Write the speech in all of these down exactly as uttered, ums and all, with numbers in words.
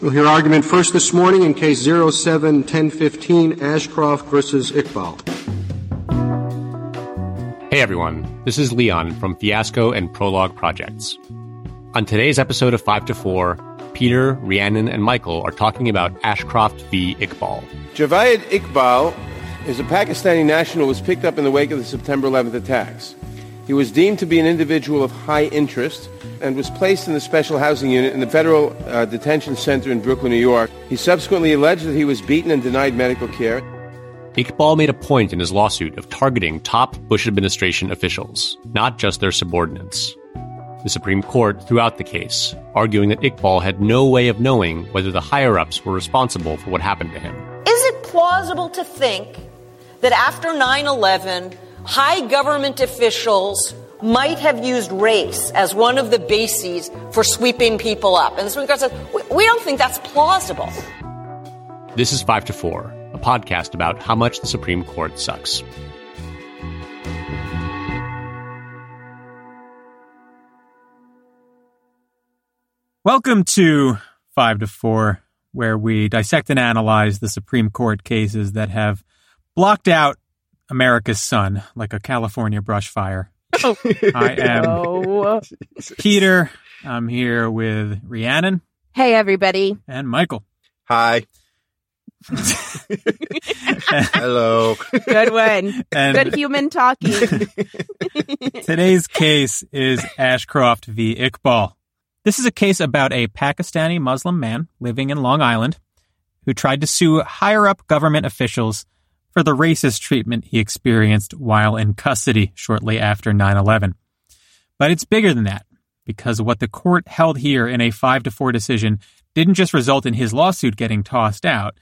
We'll hear argument first this morning in case zero seven ten fifteen, Ashcroft versus Iqbal. Hey everyone, this is Leon from Fiasco and Prologue Projects. On today's episode of five to four, Peter, Rhiannon, and Michael are talking about Ashcroft v. Iqbal. Javed Iqbal is a Pakistani national who was picked up in the wake of the September eleventh attacks. He was deemed to be an individual of high interest and was placed in the special housing unit in the Federal uh, Detention Center in Brooklyn, New York. He subsequently alleged that he was beaten and denied medical care. Iqbal made a point in his lawsuit of targeting top Bush administration officials, not just their subordinates. The Supreme Court threw out the case, arguing that Iqbal had no way of knowing whether the higher-ups were responsible for what happened to him. Is it plausible to think that after nine eleven, high government officials might have used race as one of the bases for sweeping people up? And the Supreme Court says, we don't think that's plausible. This is five to four, a podcast about how much the Supreme Court sucks. Welcome to five to four, where we dissect and analyze the Supreme Court cases that have blocked out America's sun like a California brush fire. Oh. I am oh. Peter. I'm here with Rhiannon. Hey, everybody. And Michael. Hi. Hello. Good one. And good human talking. Today's case is Ashcroft v. Iqbal. This is a case about a Pakistani Muslim man living in Long Island who tried to sue higher-up government officials for the racist treatment he experienced while in custody shortly after nine eleven. But it's bigger than that, because what the court held here in a five to four decision didn't just result in his lawsuit getting tossed out.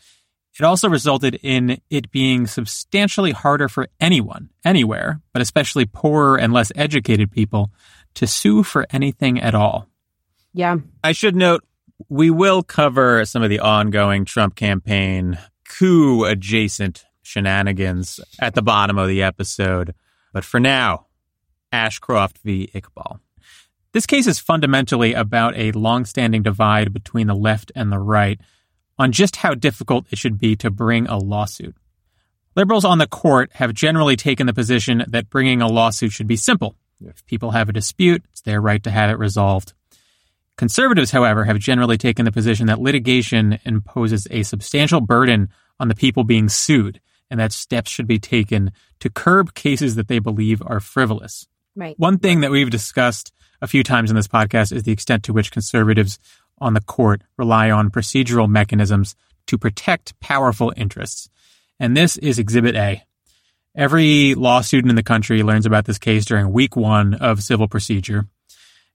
It also resulted in it being substantially harder for anyone, anywhere, but especially poorer and less educated people, to sue for anything at all. Yeah. I should note, we will cover some of the ongoing Trump campaign coup-adjacent shenanigans at the bottom of the episode. But for now, Ashcroft v. Iqbal. This case is fundamentally about a longstanding divide between the left and the right on just how difficult it should be to bring a lawsuit. Liberals on the court have generally taken the position that bringing a lawsuit should be simple. If people have a dispute, it's their right to have it resolved. Conservatives, however, have generally taken the position that litigation imposes a substantial burden on the people being sued, and that steps should be taken to curb cases that they believe are frivolous. Right. One thing that we've discussed a few times in this podcast is the extent to which conservatives on the court rely on procedural mechanisms to protect powerful interests. And this is Exhibit A. Every law student in the country learns about this case during week one of civil procedure.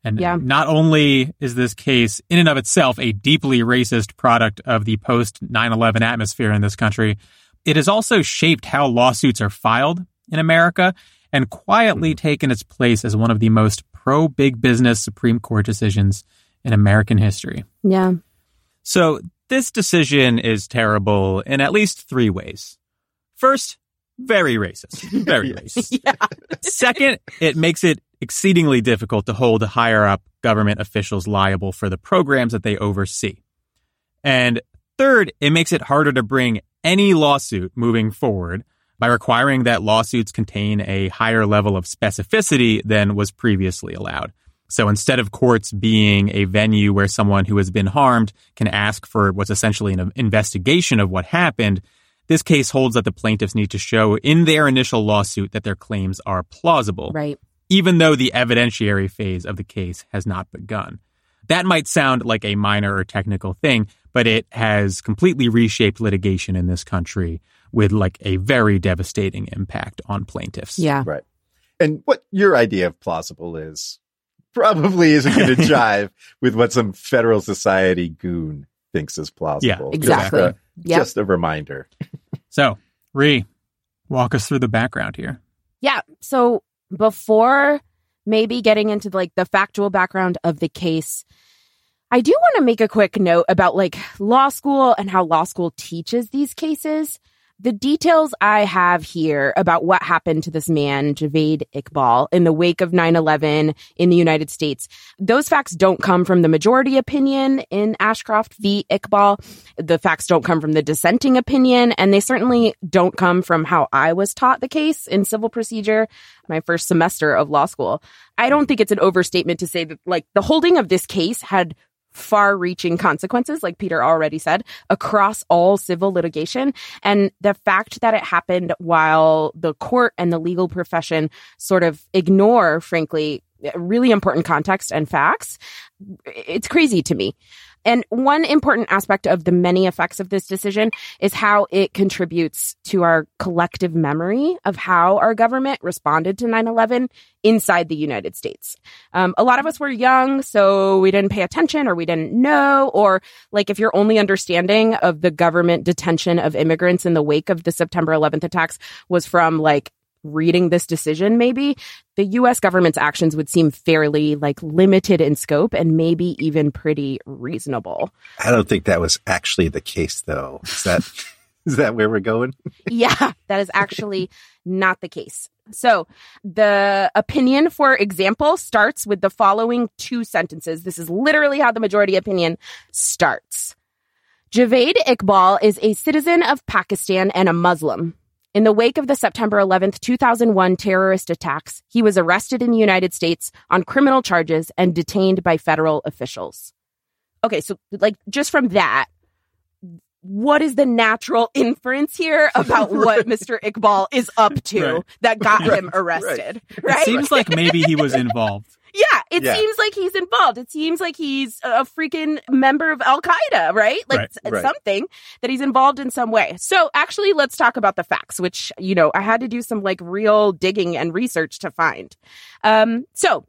And yeah. Not only is this case in and of itself a deeply racist product of the post nine eleven atmosphere in this country, it has also shaped how lawsuits are filed in America and quietly taken its place as one of the most pro-big business Supreme Court decisions in American history. Yeah. So this decision is terrible in at least three ways. First, very racist. Very racist. Yeah. Second, it makes it exceedingly difficult to hold higher-up government officials liable for the programs that they oversee. And third, it makes it harder to bring any lawsuit moving forward by requiring that lawsuits contain a higher level of specificity than was previously allowed. So instead of courts being a venue where someone who has been harmed can ask for what's essentially an investigation of what happened, this case holds that the plaintiffs need to show in their initial lawsuit that their claims are plausible. Right. Even though the evidentiary phase of the case has not begun. That might sound like a minor or technical thing, but it has completely reshaped litigation in this country with like a very devastating impact on plaintiffs. Yeah. Right. And what your idea of plausible is probably isn't going to jive with what some Federal Society goon thinks is plausible. Yeah, exactly. Just a, yep. just a reminder. So, Rhi, walk us through the background here. Yeah. So, before maybe getting into like the factual background of the case, I do want to make a quick note about like law school and how law school teaches these cases, The details I have here about what happened to this man, Javed Iqbal, in the wake of nine eleven in the United States, those facts don't come from the majority opinion in Ashcroft v. Iqbal. The facts don't come from the dissenting opinion, and they certainly don't come from how I was taught the case in civil procedure my first semester of law school. I don't think it's an overstatement to say that, like, the holding of this case had far-reaching consequences, like Peter already said, across all civil litigation. And the fact that it happened while the court and the legal profession sort of ignore, frankly, really important context and facts, it's crazy to me. And one important aspect of the many effects of this decision is how it contributes to our collective memory of how our government responded to nine eleven inside the United States. Um, a lot of us were young, so we didn't pay attention or we didn't know, or like if your only understanding of the government detention of immigrants in the wake of the September eleventh attacks was from like reading this decision, maybe the U S government's actions would seem fairly like limited in scope and maybe even pretty reasonable. I don't think that was actually the case, though. Is that is that where we're going? Yeah, that is actually not the case. So the opinion, for example, starts with the following two sentences. This is literally how the majority opinion starts. Javed Iqbal is a citizen of Pakistan and a Muslim. In the wake of the September eleventh, two thousand one terrorist attacks, he was arrested in the United States on criminal charges and detained by federal officials. Okay, so like just from that, what is the natural inference here about what Mister Iqbal is up to right. that got right. him arrested? Right. Right? It seems like maybe he was involved. Yeah, it yeah. seems like he's involved. It seems like he's a freaking member of Al-Qaeda, right? Like right, right. something that he's involved in some way. So actually, let's talk about the facts, which, you know, I had to do some like real digging and research to find. Um, so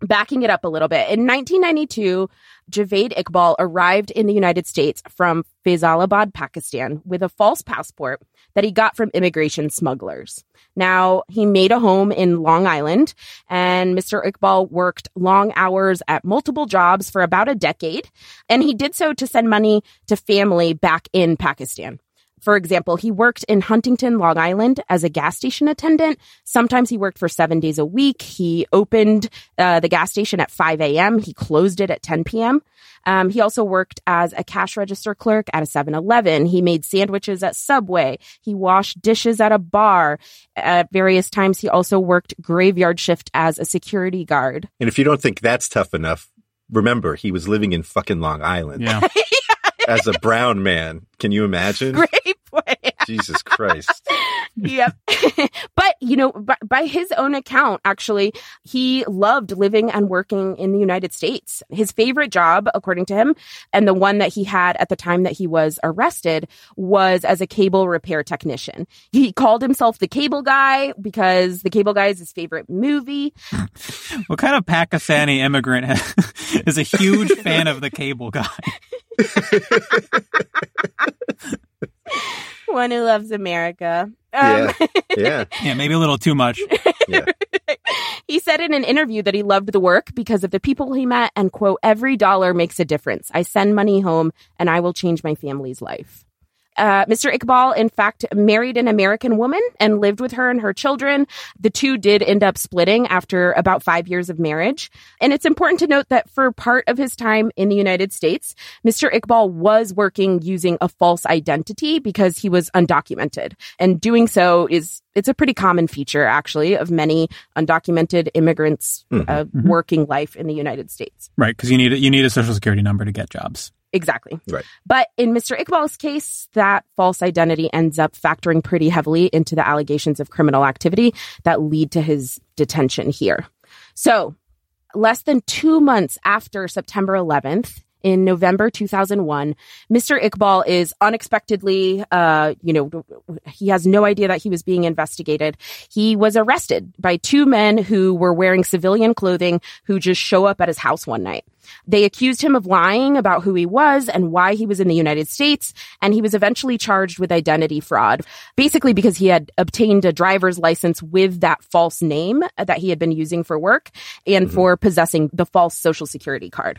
backing it up a little bit. In nineteen ninety-two, Javed Iqbal arrived in the United States from Faisalabad, Pakistan, with a false passport that he got from immigration smugglers. Now, he made a home in Long Island, and Mister Iqbal worked long hours at multiple jobs for about a decade, and he did so to send money to family back in Pakistan. For example, he worked in Huntington, Long Island as a gas station attendant. Sometimes he worked for seven days a week. He opened uh, the gas station at five a.m. He closed it at ten p.m. Um, he also worked as a cash register clerk at a seven eleven. He made sandwiches at Subway. He washed dishes at a bar. At various times, he also worked graveyard shift as a security guard. And if you don't think that's tough enough, remember, he was living in fucking Long Island. Yeah. As a brown man, can you imagine? Great point. Jesus Christ. Yep. But, you know, by, by his own account, actually, he loved living and working in the United States. His favorite job, according to him, and the one that he had at the time that he was arrested, was as a cable repair technician. He called himself the Cable Guy because the Cable Guy is his favorite movie. What kind of Pakistani immigrant has, is a huge fan of the Cable Guy? One who loves America. Um, yeah. yeah, yeah, maybe a little too much. Yeah. He said in an interview that he loved the work because of the people he met and, quote, every dollar makes a difference. I send money home and I will change my family's life. Uh, Mister Iqbal, in fact, married an American woman and lived with her and her children. The two did end up splitting after about five years of marriage. And it's important to note that for part of his time in the United States, Mister Iqbal was working using a false identity because he was undocumented. And doing so is, it's a pretty common feature, actually, of many undocumented immigrants' mm-hmm. uh, mm-hmm. working life in the United States. Right, because you need, you need a social security number to get jobs. Exactly. Right. But in Mister Iqbal's case, that false identity ends up factoring pretty heavily into the allegations of criminal activity that lead to his detention here. So less than two months after September eleventh, in November two thousand one, Mister Iqbal is unexpectedly, uh, you know, he has no idea that he was being investigated. He was arrested by two men who were wearing civilian clothing who just show up at his house one night. They accused him of lying about who he was and why he was in the United States, and he was eventually charged with identity fraud, basically because he had obtained a driver's license with that false name that he had been using for work and mm-hmm. for possessing the false Social Security card.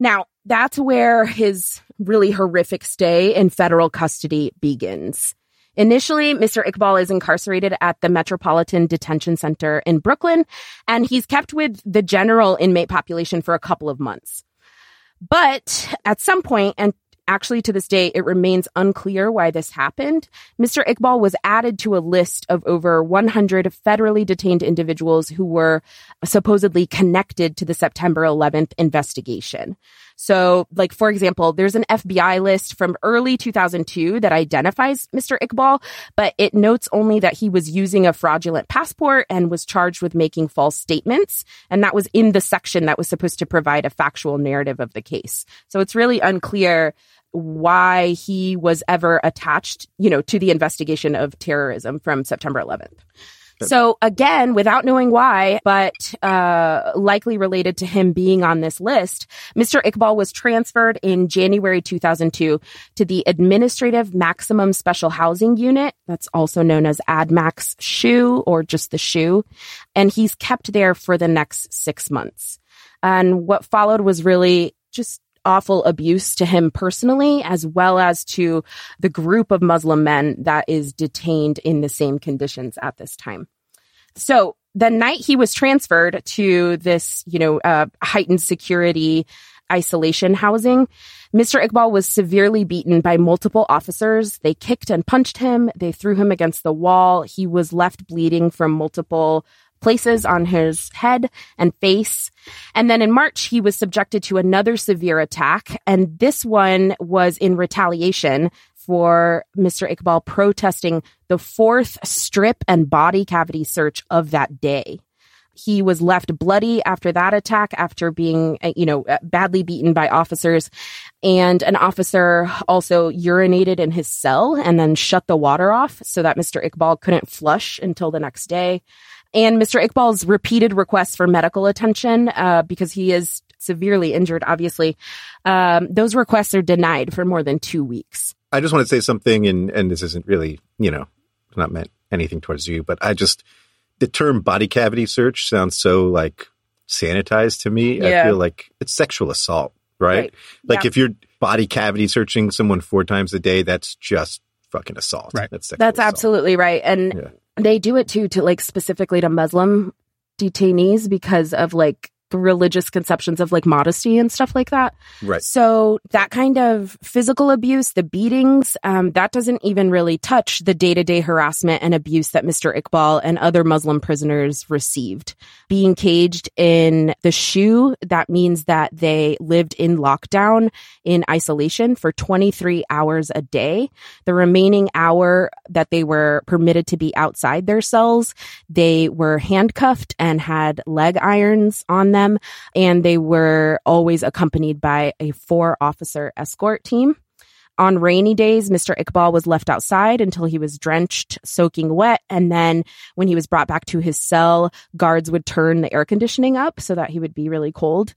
Now, that's where his really horrific stay in federal custody begins. Initially, Mister Iqbal is incarcerated at the Metropolitan Detention Center in Brooklyn, and he's kept with the general inmate population for a couple of months. But at some point, and actually to this day, it remains unclear why this happened, Mister Iqbal was added to a list of over one hundred federally detained individuals who were supposedly connected to the September eleventh investigation. So, like, for example, there's an F B I list from early two thousand two that identifies Mister Iqbal, but it notes only that he was using a fraudulent passport and was charged with making false statements. And that was in the section that was supposed to provide a factual narrative of the case. So it's really unclear why he was ever attached, you know, to the investigation of terrorism from September eleventh. So again, without knowing why, but uh, likely related to him being on this list, Mister Iqbal was transferred in January two thousand two to the Administrative Maximum Special Housing Unit. That's also known as ADMAX S H U, or just the S H U. And he's kept there for the next six months. And what followed was really just awful abuse to him personally, as well as to the group of Muslim men that is detained in the same conditions at this time. So the night he was transferred to this, you know, uh, heightened security isolation housing, Mister Iqbal was severely beaten by multiple officers. They kicked and punched him. They threw him against the wall. He was left bleeding from multiple places on his head and face. And then in March, he was subjected to another severe attack. And this one was in retaliation for Mister Iqbal protesting the fourth strip and body cavity search of that day. He was left bloody after that attack, after being, you know, badly beaten by officers. And an officer also urinated in his cell and then shut the water off so that Mister Iqbal couldn't flush until the next day. And Mister Iqbal's repeated requests for medical attention, uh, because he is severely injured, obviously, um, those requests are denied for more than two weeks. I just want to say something, and, and this isn't really, you know, not meant anything towards you, but I just, the term body cavity search sounds so, like, sanitized to me. Yeah. I feel like it's sexual assault, right? right. Like, yeah. If you're body cavity searching someone four times a day, that's just fucking assault. Right. That's sexual That's assault. Absolutely right. And yeah. They do it, too, to, like, specifically to Muslim detainees because of, like, religious conceptions of, like, modesty and stuff like that. Right. So that kind of physical abuse, the beatings, um, that doesn't even really touch the day-to-day harassment and abuse that Mister Iqbal and other Muslim prisoners received. Being caged in the S H U, that means that they lived in lockdown, in isolation for twenty-three hours a day. The remaining hour that they were permitted to be outside their cells, they were handcuffed and had leg irons on them. Them, and they were always accompanied by a four-officer escort team. On rainy days, Mister Iqbal was left outside until he was drenched, soaking wet, and then when he was brought back to his cell, guards would turn the air conditioning up so that he would be really cold.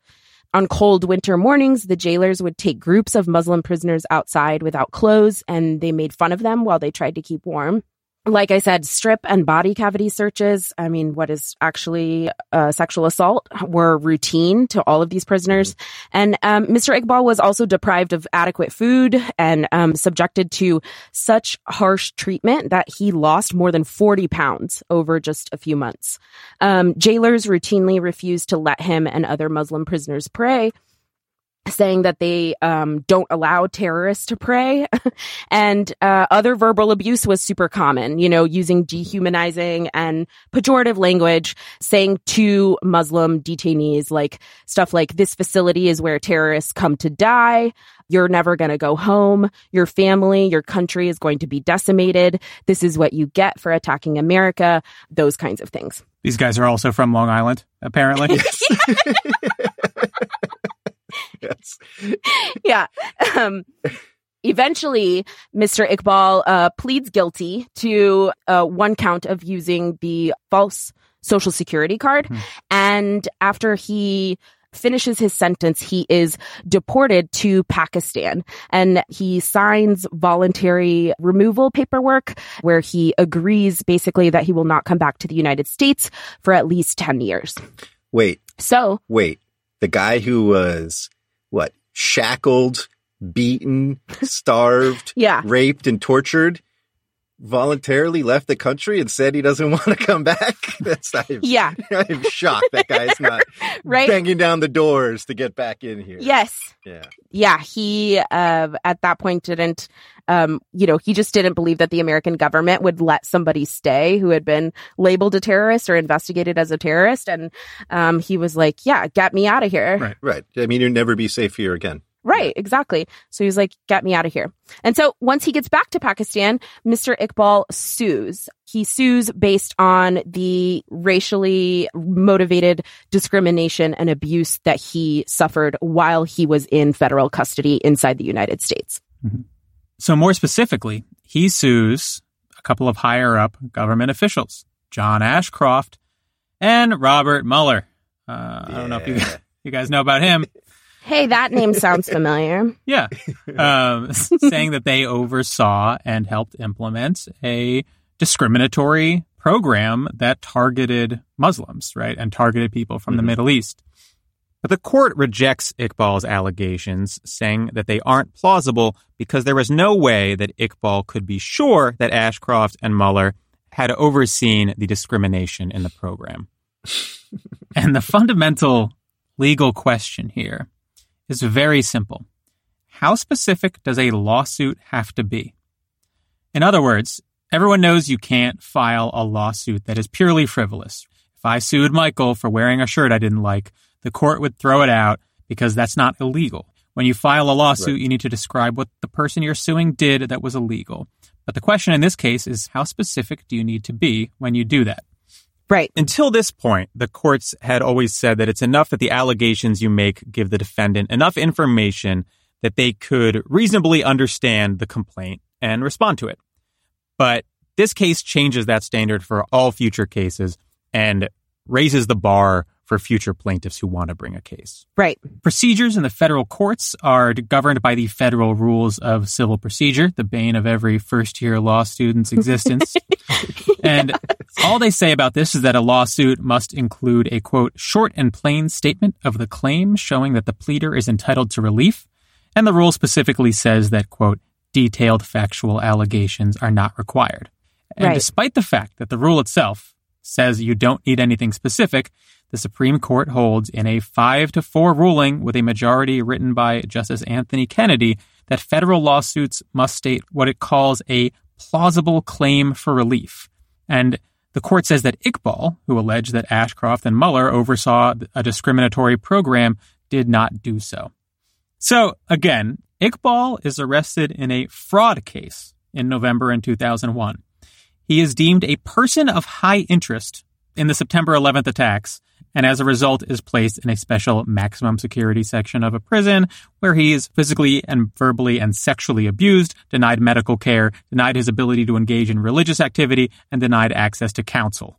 On cold winter mornings, the jailers would take groups of Muslim prisoners outside without clothes, and they made fun of them while they tried to keep warm. Like I said, strip and body cavity searches, I mean, what is actually uh, sexual assault, were routine to all of these prisoners. And um, Mister Iqbal was also deprived of adequate food and um, subjected to such harsh treatment that he lost more than forty pounds over just a few months. Um, jailers routinely refused to let him and other Muslim prisoners pray, saying that they um, don't allow terrorists to pray. and uh, other verbal abuse was super common, you know, using dehumanizing and pejorative language, saying to Muslim detainees, like, stuff like, "This facility is where terrorists come to die. You're never going to go home. Your family, your country is going to be decimated. This is what you get for attacking America." Those kinds of things. These guys are also from Long Island, apparently. Yes. Yeah. Um, eventually, Mister Iqbal uh, pleads guilty to uh, one count of using the false Social Security card. Hmm. And after he finishes his sentence, he is deported to Pakistan, and he signs voluntary removal paperwork where he agrees basically that he will not come back to the United States for at least ten years. Wait. So. Wait. The guy who was, what, shackled, beaten, starved, yeah. raped, and tortured voluntarily left the country and said he doesn't want to come back. That's I'm, yeah. I'm shocked that guy's not right? banging down the doors to get back in here. Yes. Yeah. Yeah. He uh, at that point didn't, um, you know, he just didn't believe that the American government would let somebody stay who had been labeled a terrorist or investigated as a terrorist. And um, he was like, yeah, get me out of here. Right. Right. I mean, you'll never be safe here again. Right, exactly. So he's like, get me out of here. And so once he gets back to Pakistan, Mister Iqbal sues. He sues based on the racially motivated discrimination and abuse that he suffered while he was in federal custody inside the United States. Mm-hmm. So more specifically, he sues a couple of higher up government officials, John Ashcroft and Robert Mueller. Uh, yeah. I don't know if you guys, you guys know about him. Hey, that name sounds familiar. Yeah. Um, saying that they oversaw and helped implement a discriminatory program that targeted Muslims, right, and targeted people from mm-hmm. the Middle East. But the court rejects Iqbal's allegations, saying that they aren't plausible because there was no way that Iqbal could be sure that Ashcroft and Mueller had overseen the discrimination in the program. And the fundamental legal question here is very simple. How specific does a lawsuit have to be? In other words, everyone knows you can't file a lawsuit that is purely frivolous. If I sued Michael for wearing a shirt I didn't like, the court would throw it out because that's not illegal. When you file a lawsuit, right. you need to describe what the person you're suing did that was illegal. But the question in this case is, how specific do you need to be when you do that? Right. Until this point, the courts had always said that it's enough that the allegations you make give the defendant enough information that they could reasonably understand the complaint and respond to it. But this case changes that standard for all future cases and raises the bar for future plaintiffs who want to bring a case. Right. Procedures in the federal courts are governed by the Federal Rules of Civil Procedure, the bane of every first-year law student's existence. And all they say about this is that a lawsuit must include a, quote, short and plain statement of the claim showing that the pleader is entitled to relief. And the rule specifically says that, quote, detailed factual allegations are not required. And right. despite the fact that the rule itself says you don't need anything specific, the Supreme Court holds in a five to four ruling with a majority written by Justice Anthony Kennedy that federal lawsuits must state what it calls a plausible claim for relief. And the court says that Iqbal, who alleged that Ashcroft and Mueller oversaw a discriminatory program, did not do so. So, again, Iqbal is arrested in a fraud case in November in two thousand one. He is deemed a person of high interest in the September eleventh attacks, and as a result is placed in a special maximum security section of a prison where he is physically and verbally and sexually abused, denied medical care, denied his ability to engage in religious activity, and denied access to counsel.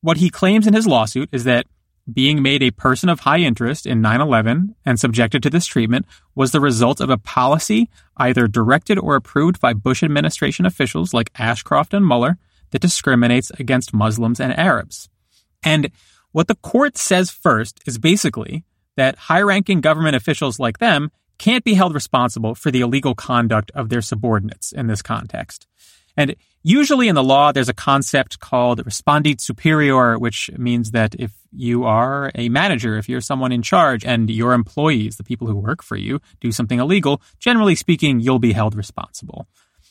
What he claims in his lawsuit is that being made a person of high interest in nine eleven and subjected to this treatment was the result of a policy either directed or approved by Bush administration officials like Ashcroft and Mueller that discriminates against Muslims and Arabs. And what the court says first is basically that high-ranking government officials like them can't be held responsible for the illegal conduct of their subordinates in this context. And usually in the law, there's a concept called respondeat superior, which means that if you are a manager, if you're someone in charge and your employees, the people who work for you, do something illegal, generally speaking, you'll be held responsible.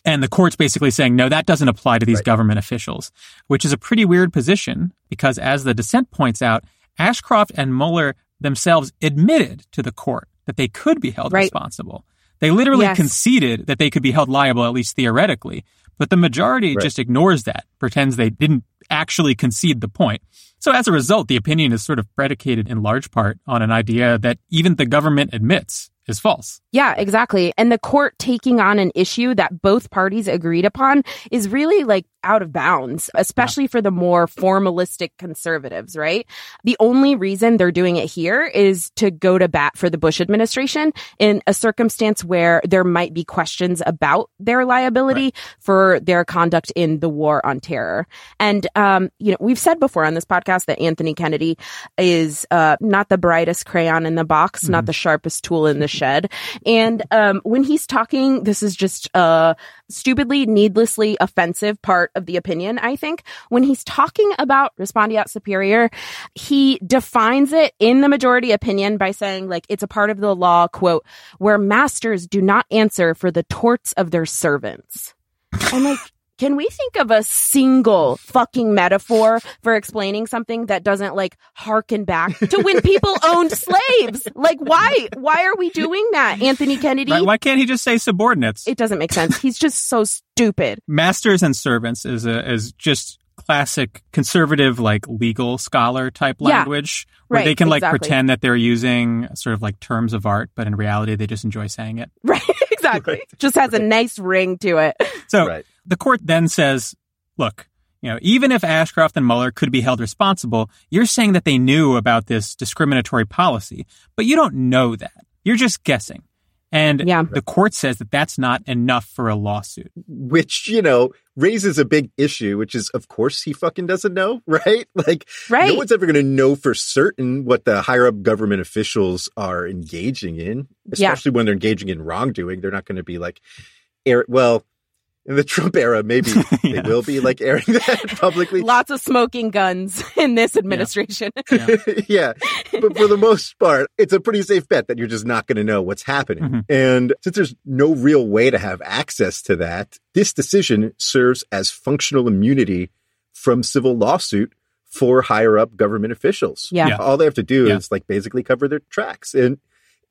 And the court's basically saying, no, that doesn't apply to these right. government officials, which is a pretty weird position because, as the dissent points out, Ashcroft and Mueller themselves admitted to the court that they could be held right. responsible. They literally yes. conceded that they could be held liable, at least theoretically. But the majority right. just ignores that, pretends they didn't actually concede the point. So as a result, the opinion is sort of predicated in large part on an idea that even the government admits is false. Yeah, exactly. And the court taking on an issue that both parties agreed upon is really like out of bounds, especially yeah. for the more formalistic conservatives, right? The only reason they're doing it here is to go to bat for the Bush administration in a circumstance where there might be questions about their liability right. for their conduct in the war on terror. And, um, you know, we've said before on this podcast that Anthony Kennedy is uh, not the brightest crayon in the box, mm-hmm. not the sharpest tool in the shed. And um, when he's talking, this is just a uh, stupidly, needlessly offensive part of the opinion, I think. When he's talking about respondeat superior, he defines it in the majority opinion by saying, like, it's a part of the law, quote, where masters do not answer for the torts of their servants. I'm like, can we think of a single fucking metaphor for explaining something that doesn't, like, harken back to when people owned slaves? Like, why? Why are we doing that, Anthony Kennedy? Right, why can't he just say subordinates? It doesn't make sense. He's just so stupid. Masters and servants is a, is just classic conservative, like, legal scholar type yeah, language where right, they can, like, exactly. pretend that they're using sort of like terms of art, but in reality, they just enjoy saying it. Right. Exactly. Right. Just has right. a nice ring to it. So right. the court then says, look, you know, even if Ashcroft and Mueller could be held responsible, you're saying that they knew about this discriminatory policy, but you don't know that. You're just guessing. And yeah. the court says that that's not enough for a lawsuit. Which, you know, raises a big issue, which is, of course, he fucking doesn't know, right? Like, right. no one's ever going to know for certain what the higher up government officials are engaging in, especially yeah. when they're engaging in wrongdoing. They're not going to be like, well, in the Trump era, maybe yeah. they will be like airing that publicly. Lots of smoking guns in this administration. Yeah. yeah. yeah. But for the most part, it's a pretty safe bet that you're just not going to know what's happening. Mm-hmm. And since there's no real way to have access to that, this decision serves as functional immunity from civil lawsuit for higher up government officials. Yeah. yeah. All they have to do yeah. is like basically cover their tracks. And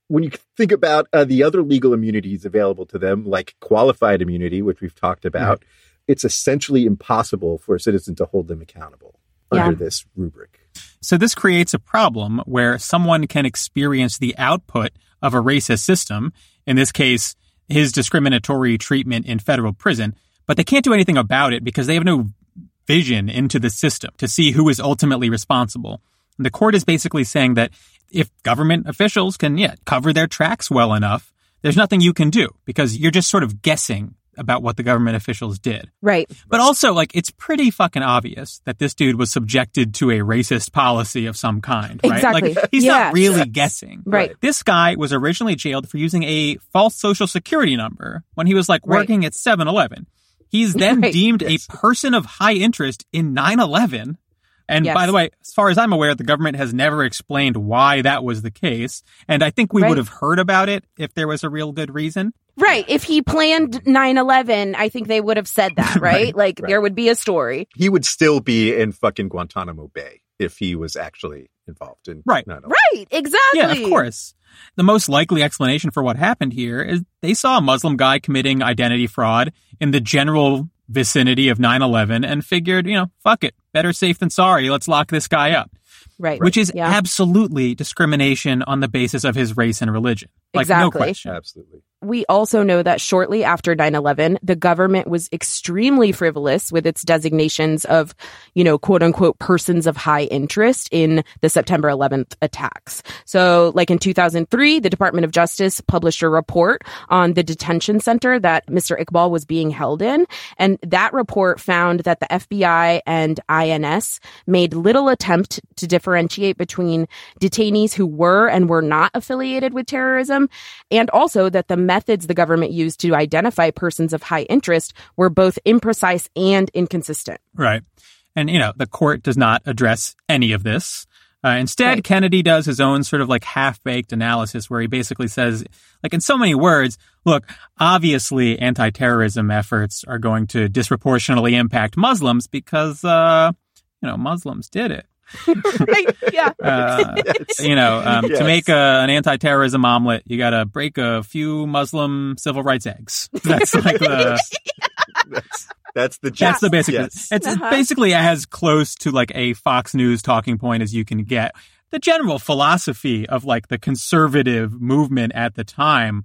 when you think about uh, the other legal immunities available to them, like qualified immunity, which we've talked about, mm-hmm. it's essentially impossible for a citizen to hold them accountable yeah. under this rubric. So this creates a problem where someone can experience the output of a racist system, in this case, his discriminatory treatment in federal prison, but they can't do anything about it because they have no vision into the system to see who is ultimately responsible. And the court is basically saying that if government officials can yeah, cover their tracks well enough, there's nothing you can do because you're just sort of guessing about what the government officials did. Right. But also, like, it's pretty fucking obvious that this dude was subjected to a racist policy of some kind, right? Exactly. Like, he's yeah. not really guessing. Right. This guy was originally jailed for using a false social security number when he was, like, working right. at seven eleven. He's then right. deemed yes. a person of high interest in nine eleven. And yes. by the way, as far as I'm aware, the government has never explained why that was the case. And I think we right. would have heard about it if there was a real good reason. Right. If he planned nine eleven, I think they would have said that, right? right. Like, right. there would be a story. He would still be in fucking Guantanamo Bay if he was actually involved in right. nine eleven. Right. Exactly. Yeah, of course. The most likely explanation for what happened here is they saw a Muslim guy committing identity fraud in the general vicinity of nine eleven and figured, you know, fuck it. Better safe than sorry. Let's lock this guy up. Right. Which is yeah. absolutely discrimination on the basis of his race and religion. Like, exactly. no question. Absolutely. We also know that shortly after nine eleven, the government was extremely frivolous with its designations of, you know, quote unquote, persons of high interest in the September eleventh attacks. So like in two thousand three, the Department of Justice published a report on the detention center that Mister Iqbal was being held in. And that report found that the F B I and I N S made little attempt to differentiate between detainees who were and were not affiliated with terrorism, and also that the methods the government used to identify persons of high interest were both imprecise and inconsistent. Right. And, you know, the court does not address any of this. Uh, instead, right. Kennedy does his own sort of like half-baked analysis where he basically says, like, in so many words, look, obviously anti-terrorism efforts are going to disproportionately impact Muslims because, uh, you know, Muslims did it. Right. Yeah. Uh, yes. You know, um, yes. to make a, an anti-terrorism omelet, you got to break a few Muslim civil rights eggs. That's like the that's, that's the that's the basic. Yes. It's uh-huh. basically as close to like a Fox News talking point as you can get. The general philosophy of like the conservative movement at the time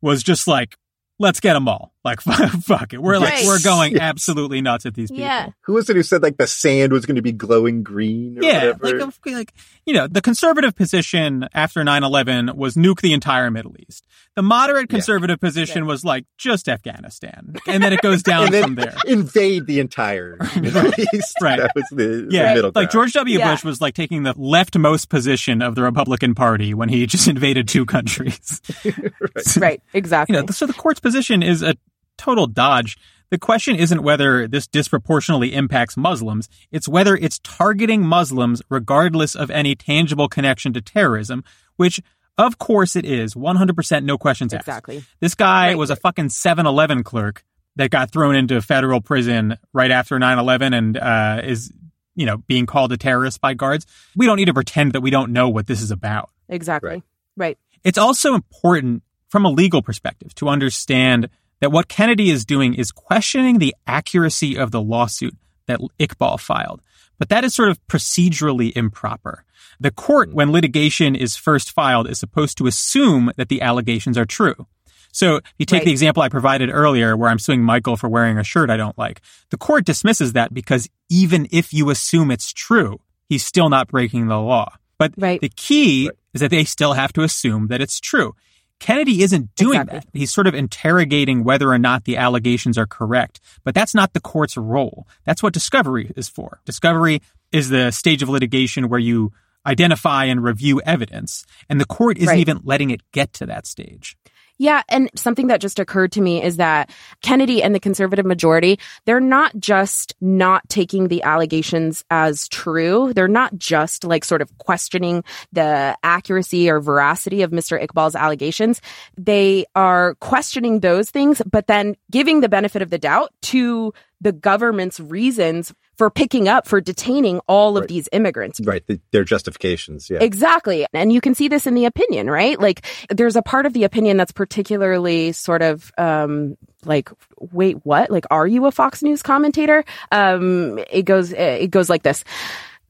was just like, let's get them all. Like, fuck it. We're right. like, we're going absolutely nuts at these people. Yeah. Who was it who said, like, the sand was going to be glowing green or yeah, whatever? Like, like, you know, the conservative position after nine eleven was nuke the entire Middle East. The moderate conservative yeah. position yeah. was, like, just Afghanistan. And then it goes down and then from there. Invade the entire Middle East. Right. That was the, yeah. the middle ground. Like, George W. Yeah. Bush was, like, taking the leftmost position of the Republican Party when he just invaded two countries. right. So, right. Exactly. You know, so the court's position is a total dodge. The question isn't whether this disproportionately impacts Muslims. It's whether it's targeting Muslims regardless of any tangible connection to terrorism, which, of course, it is. one hundred percent no questions asked. Exactly. This guy right. was a fucking seven eleven clerk that got thrown into federal prison right after nine eleven and uh, is, you know, being called a terrorist by guards. We don't need to pretend that we don't know what this is about. Exactly. Right. right. It's also important from a legal perspective to understand that what Kennedy is doing is questioning the accuracy of the lawsuit that Iqbal filed. But that is sort of procedurally improper. The court, when litigation is first filed, is supposed to assume that the allegations are true. So you take right. the example I provided earlier where I'm suing Michael for wearing a shirt I don't like. The court dismisses that because even if you assume it's true, he's still not breaking the law. But right. the key right. is that they still have to assume that it's true. Kennedy isn't doing exactly. that. He's sort of interrogating whether or not the allegations are correct. But that's not the court's role. That's what discovery is for. Discovery is the stage of litigation where you identify and review evidence. And the court isn't right. even letting it get to that stage. Yeah. And something that just occurred to me is that Kennedy and the conservative majority, they're not just not taking the allegations as true. They're not just like sort of questioning the accuracy or veracity of Mister Iqbal's allegations. They are questioning those things, but then giving the benefit of the doubt to the government's reasons for picking up, for detaining all of right. these immigrants. Right. The, their justifications. Yeah, exactly. And you can see this in the opinion, right? Like there's a part of the opinion that's particularly sort of um, like, wait, what? Like, are you a Fox News commentator? Um, it goes it goes like this.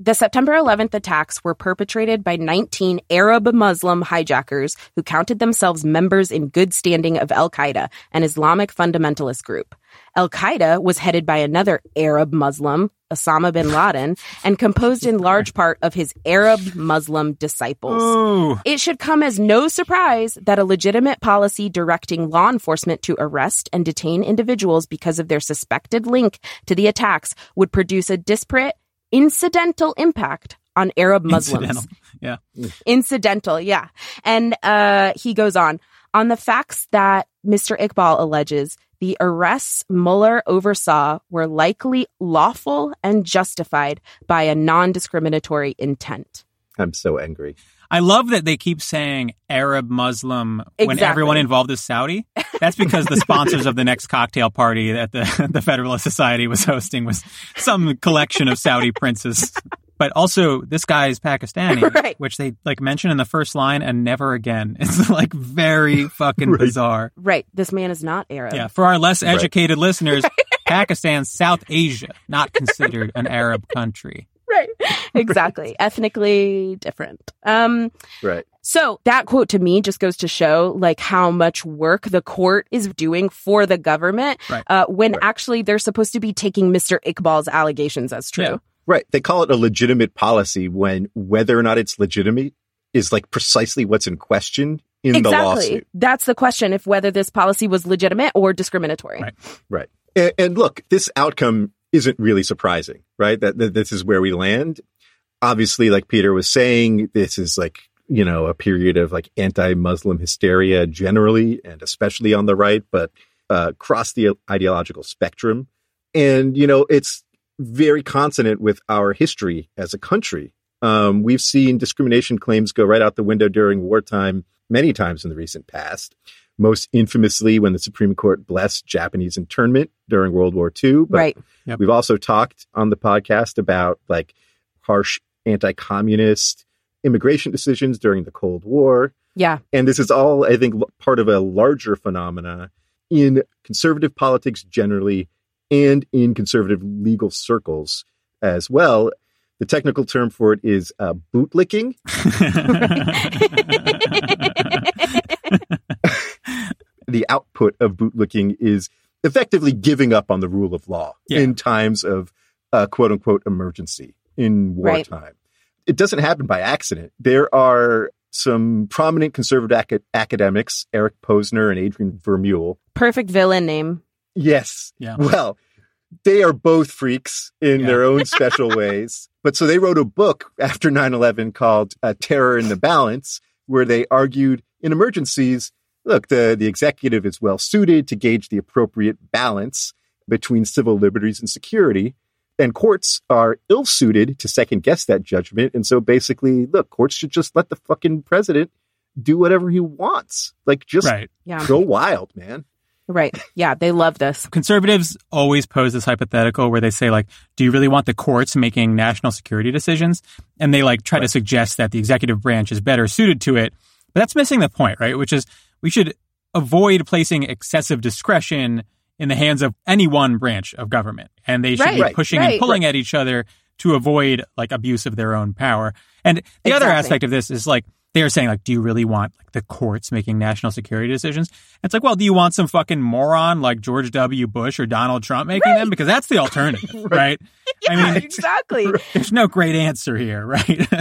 The September eleventh attacks were perpetrated by nineteen Arab Muslim hijackers who counted themselves members in good standing of Al-Qaeda, an Islamic fundamentalist group. Al-Qaeda was headed by another Arab Muslim, Osama bin Laden, and composed in large part of his Arab Muslim disciples. Ooh. It should come as no surprise that a legitimate policy directing law enforcement to arrest and detain individuals because of their suspected link to the attacks would produce a disparate, incidental impact on Arab Muslims. Incidental, yeah. Incidental, yeah. And uh, he goes on. On the facts that Mister Iqbal alleges, the arrests Mueller oversaw were likely lawful and justified by a non-discriminatory intent. I'm so angry. I love that they keep saying Arab Muslim exactly. when everyone involved is Saudi. That's because the sponsors of the next cocktail party that the, the Federalist Society was hosting was some collection of Saudi princes. But also, this guy is Pakistani, right. which they like mention in the first line and never again. It's like very fucking right. bizarre. Right. This man is not Arab. Yeah. For our less educated right. listeners, right. Pakistan's South Asia, not considered an Arab country. Right. Exactly. Right. Ethnically different. Um, right. So that quote to me just goes to show like how much work the court is doing for the government right. uh, when right. actually they're supposed to be taking Mister Iqbal's allegations as true. Yeah. Right. They call it a legitimate policy when whether or not it's legitimate is like precisely what's in question in exactly. the lawsuit. That's the question, if whether this policy was legitimate or discriminatory. Right. Right. And, and look, this outcome isn't really surprising, right? That, that this is where we land. Obviously, like Peter was saying, this is like, you know, a period of like anti-Muslim hysteria generally and especially on the right, but uh, across the ideological spectrum. And, you know, it's very consonant with our history as a country. Um, we've seen discrimination claims go right out the window during wartime many times in the recent past, most infamously when the Supreme Court blessed Japanese internment during World War Two. But right. yep. we've also talked on the podcast about like harsh anti-communist immigration decisions during the Cold War. Yeah. And this is all, I think, part of a larger phenomena in conservative politics generally and in conservative legal circles as well. The technical term for it is uh, bootlicking. the output of bootlicking is effectively giving up on the rule of law yeah. in times of uh, quote unquote emergency in wartime. Right. It doesn't happen by accident. There are some prominent conservative ac- academics, Eric Posner and Adrian Vermeule. Perfect villain name. Yes. Yeah. Well, they are both freaks in yeah. their own special ways. But so they wrote a book after nine eleven called uh, Terror in the Balance, where they argued in emergencies, look, the, the executive is well suited to gauge the appropriate balance between civil liberties and security. And courts are ill-suited to second-guess that judgment. And so basically, look, courts should just let the fucking president do whatever he wants. Like, just right. yeah. go wild, man. Right. Yeah, they love this. Conservatives always pose this hypothetical where they say, like, do you really want the courts making national security decisions? And they, like, try right. to suggest that the executive branch is better suited to it. But that's missing the point, right? Which is we should avoid placing excessive discretion in the hands of any one branch of government. And they should right, be right, pushing right, and pulling right. at each other to avoid, like, abuse of their own power. And the exactly. other aspect of this is, like, they are saying, like, do you really want, like, the courts making national security decisions? And it's like, well, do you want some fucking moron like George W. Bush or Donald Trump making right. them? Because that's the alternative, right? right? Yeah, I mean, exactly. Right. There's no great answer here, right?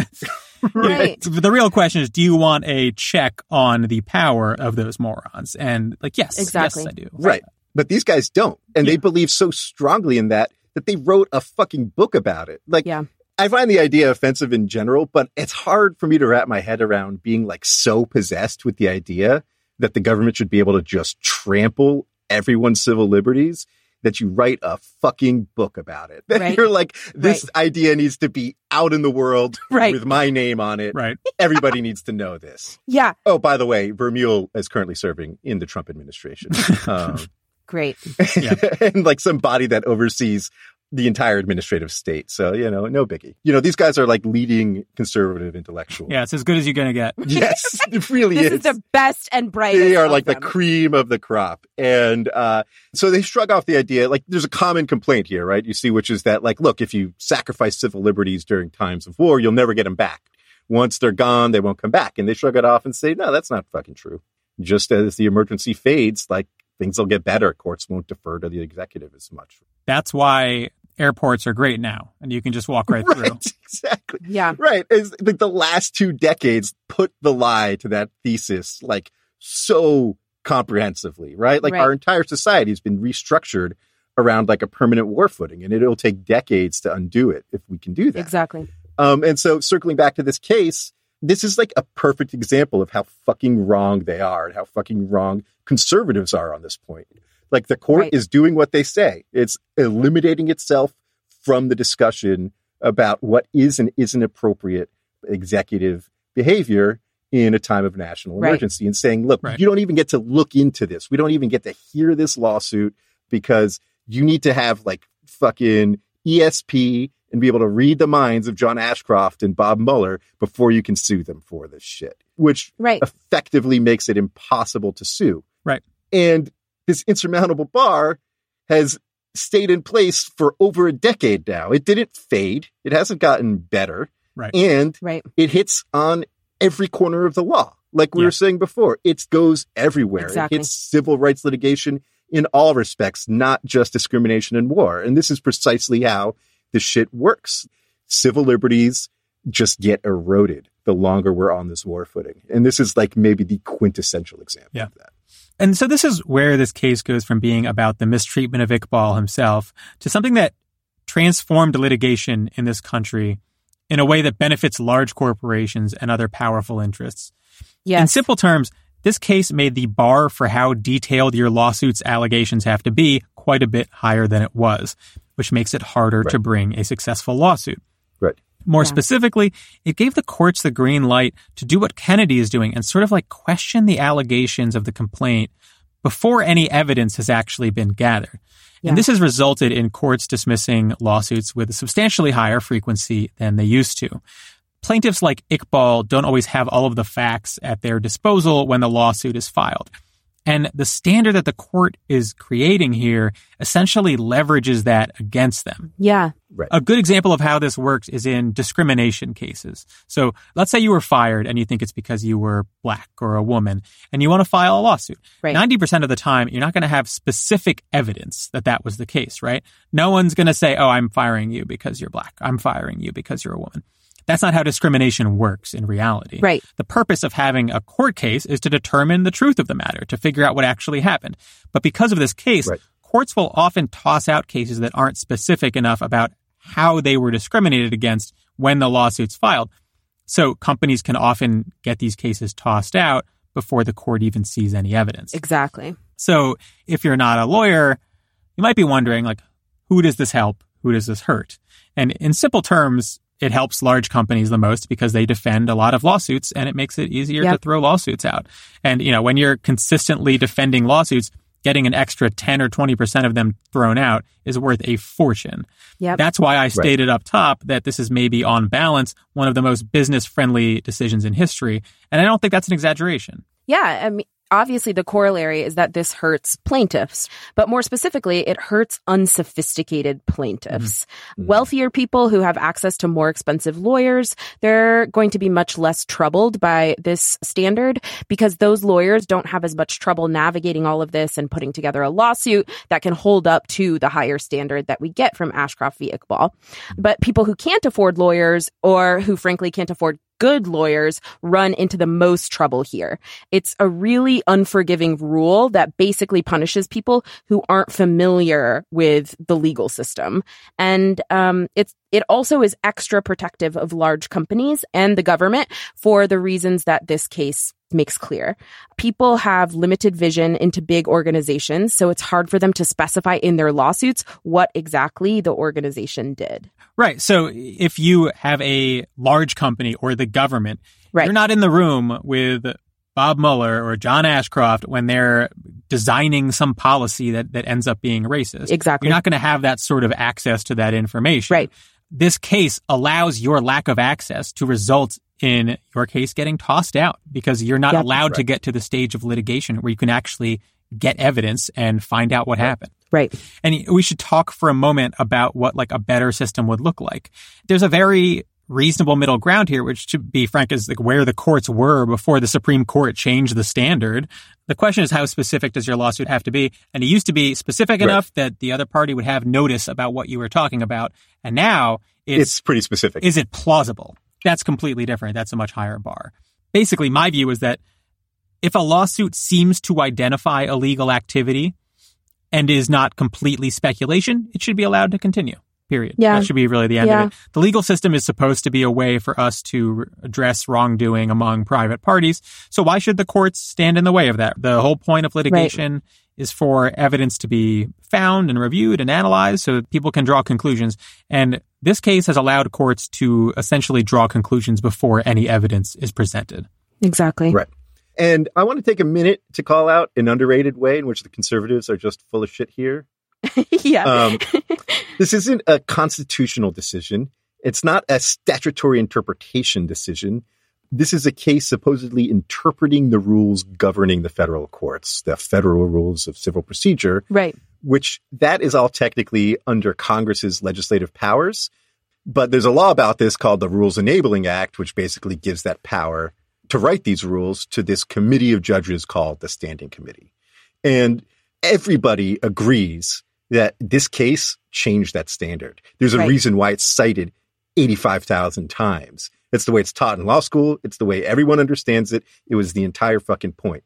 right. But the real question is, do you want a check on the power of those morons? And, like, yes, exactly. yes, I do. Right. But these guys don't. And yeah. they believe so strongly in that that they wrote a fucking book about it. Like, yeah. I find the idea offensive in general, but it's hard for me to wrap my head around being, like, so possessed with the idea that the government should be able to just trample everyone's civil liberties that you write a fucking book about it. That right. you're like, this right. idea needs to be out in the world right. with my name on it. Right. Everybody needs to know this. Yeah. Oh, by the way, Vermeule is currently serving in the Trump administration. Um, Great. Yeah. And, like, some body that oversees the entire administrative state. So, you know, no biggie. You know, these guys are, like, leading conservative intellectuals. Yeah, it's as good as you're going to get. Yes, it really this is. This is the best and brightest. They are, like, them. The cream of the crop. And uh, so they shrug off the idea, like, there's a common complaint here, right? You see, which is that, like, look, if you sacrifice civil liberties during times of war, you'll never get them back. Once they're gone, they won't come back. And they shrug it off and say, no, that's not fucking true. Just as the emergency fades, like, things will get better. Courts won't defer to the executive as much. That's why airports are great now, and you can just walk right, right through. Exactly. Yeah. Right. It's like the last two decades put the lie to that thesis, like, so comprehensively, right? Like, right. our entire society has been restructured around, like, a permanent war footing, and it'll take decades to undo it if we can do that. Exactly. Um, and so, circling back to this case, this is, like, a perfect example of how fucking wrong they are and how fucking wrong conservatives are on this point. Like, the court right. is doing what they say. It's eliminating itself from the discussion about what is and isn't appropriate executive behavior in a time of national right. emergency and saying, look, right. you don't even get to look into this. We don't even get to hear this lawsuit because you need to have, like, fucking E S P and be able to read the minds of John Ashcroft and Bob Mueller before you can sue them for this shit, which right. effectively makes it impossible to sue. Right. And this insurmountable bar has stayed in place for over a decade now. It didn't fade. It hasn't gotten better. Right. And right. it hits on every corner of the law. Like we yeah. were saying before, it goes everywhere. Exactly. It hits civil rights litigation in all respects, not just discrimination and war. And this is precisely how this shit works. Civil liberties just get eroded the longer we're on this war footing. And this is, like, maybe the quintessential example yeah. of that. And so this is where this case goes from being about the mistreatment of Iqbal himself to something that transformed litigation in this country in a way that benefits large corporations and other powerful interests. Yes. In simple terms, this case made the bar for how detailed your lawsuit's allegations have to be quite a bit higher than it was, which makes it harder right. to bring a successful lawsuit. Right. More yeah. specifically, it gave the courts the green light to do what Kennedy is doing and sort of, like, question the allegations of the complaint before any evidence has actually been gathered. Yeah. And this has resulted in courts dismissing lawsuits with a substantially higher frequency than they used to. Plaintiffs like Iqbal don't always have all of the facts at their disposal when the lawsuit is filed. And the standard that the court is creating here essentially leverages that against them. Yeah. Right. A good example of how this works is in discrimination cases. So let's say you were fired and you think it's because you were black or a woman and you want to file a lawsuit. Right. ninety percent of the time, you're not going to have specific evidence that that was the case, right? No one's going to say, oh, I'm firing you because you're black. I'm firing you because you're a woman. That's not how discrimination works in reality. Right. The purpose of having a court case is to determine the truth of the matter, to figure out what actually happened. But because of this case, right. courts will often toss out cases that aren't specific enough about how they were discriminated against when the lawsuit's filed. So companies can often get these cases tossed out before the court even sees any evidence. Exactly. So if you're not a lawyer, you might be wondering, like, who does this help? Who does this hurt? And in simple terms, it helps large companies the most because they defend a lot of lawsuits and it makes it easier yep. to throw lawsuits out. And, you know, when you're consistently defending lawsuits, getting an extra ten or twenty percent of them thrown out is worth a fortune. Yep. That's why I stated right. up top that this is maybe on balance one of the most business-friendly decisions in history. And I don't think that's an exaggeration. Yeah. I mean, obviously, the corollary is that this hurts plaintiffs, but more specifically, it hurts unsophisticated plaintiffs. Mm-hmm. Wealthier people who have access to more expensive lawyers, they're going to be much less troubled by this standard because those lawyers don't have as much trouble navigating all of this and putting together a lawsuit that can hold up to the higher standard that we get from Ashcroft v. Iqbal. But people who can't afford lawyers or who frankly can't afford good lawyers run into the most trouble here. It's a really unforgiving rule that basically punishes people who aren't familiar with the legal system. And um, it's it also is extra protective of large companies and the government for the reasons that this case makes clear. People have limited vision into big organizations, so it's hard for them to specify in their lawsuits what exactly the organization did. Right. So if you have a large company or the government, right. you're not in the room with Bob Mueller or John Ashcroft when they're designing some policy that, that ends up being racist. Exactly. You're not going to have that sort of access to that information. Right. This case allows your lack of access to result in your case getting tossed out because you're not yep, allowed right. to get to the stage of litigation where you can actually get evidence and find out what right. happened. Right. And we should talk for a moment about what like a better system would look like. There's a very reasonable middle ground here, which to be frank is like where the courts were before the Supreme Court changed the standard. The question is, how specific does your lawsuit have to be? And it used to be specific right. enough that the other party would have notice about what you were talking about. And now it's, it's pretty specific. Is it plausible? That's completely different. That's a much higher bar. Basically, my view is that if a lawsuit seems to identify illegal activity and is not completely speculation, it should be allowed to continue. Period. Yeah. That should be really the end yeah. of it. The legal system is supposed to be a way for us to address wrongdoing among private parties. So why should the courts stand in the way of that? The whole point of litigation right. is for evidence to be found and reviewed and analyzed so that people can draw conclusions. And this case has allowed courts to essentially draw conclusions before any evidence is presented. Exactly. Right. And I want to take a minute to call out an underrated way in which the conservatives are just full of shit here. yeah. Um, this isn't a constitutional decision. It's not a statutory interpretation decision. This is a case supposedly interpreting the rules governing the federal courts, the Federal Rules of Civil Procedure. Right. Which that is all technically under Congress's legislative powers. But there's a law about this called the Rules Enabling Act, which basically gives that power to write these rules to this committee of judges called the Standing Committee. And everybody agrees that this case changed that standard. There's a right. reason why it's cited eighty-five thousand times. It's the way it's taught in law school. It's the way everyone understands it. It was the entire fucking point.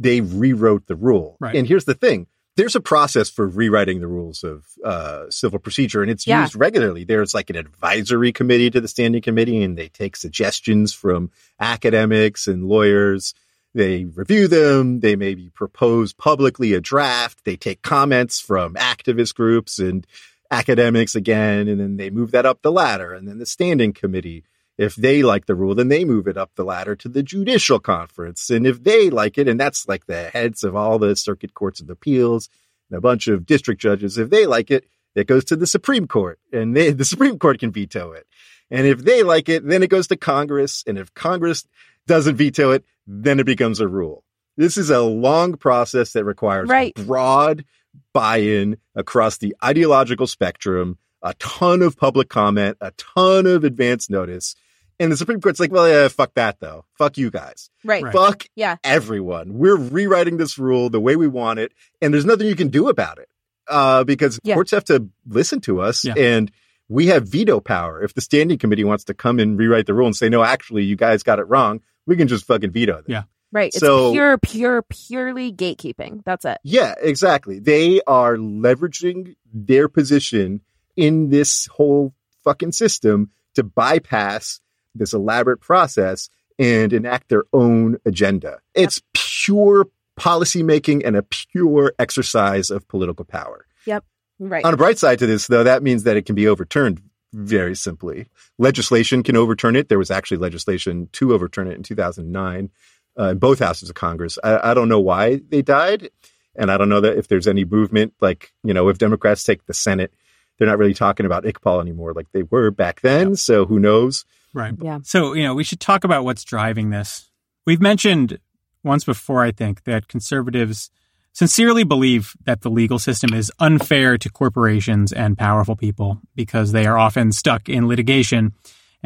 They rewrote the rule. Right. And here's the thing. There's a process for rewriting the rules of uh, civil procedure, and it's yeah. used regularly. There's like an advisory committee to the Standing Committee, and they take suggestions from academics and lawyers. They review them. They maybe propose publicly a draft. They take comments from activist groups and academics again, and then they move that up the ladder. And then the Standing Committee, if they like the rule, then they move it up the ladder to the Judicial Conference. And if they like it, and that's like the heads of all the circuit courts of appeals and a bunch of district judges, if they like it, it goes to the Supreme Court, and they, the Supreme Court can veto it. And if they like it, then it goes to Congress. And if Congress doesn't veto it, then it becomes a rule. This is a long process that requires right. broad buy-in across the ideological spectrum, a ton of public comment, a ton of advance notice. And the Supreme Court's like, well, yeah, fuck that, though. Fuck you guys. Right. Fuck yeah. everyone. We're rewriting this rule the way we want it. And there's nothing you can do about it uh, because yeah. courts have to listen to us. Yeah. And we have veto power. If the standing committee wants to come and rewrite the rule and say, no, actually, you guys got it wrong, we can just fucking veto them. Yeah. Right. It's so, pure, pure, purely gatekeeping. That's it. Yeah, exactly. They are leveraging their position in this whole fucking system to bypass this elaborate process and enact their own agenda. Yep. It's pure policymaking and a pure exercise of political power. Yep. Right. On a bright side to this, though, that means that it can be overturned very simply. Legislation can overturn it. There was actually legislation to overturn it in two thousand nine. Uh, in both houses of Congress. I, I don't know why they died. And I don't know that if there's any movement, like, you know, if Democrats take the Senate, they're not really talking about Iqbal anymore like they were back then. Yeah. So who knows? Right. Yeah. So, you know, we should talk about what's driving this. We've mentioned once before, I think, that conservatives sincerely believe that the legal system is unfair to corporations and powerful people because they are often stuck in litigation.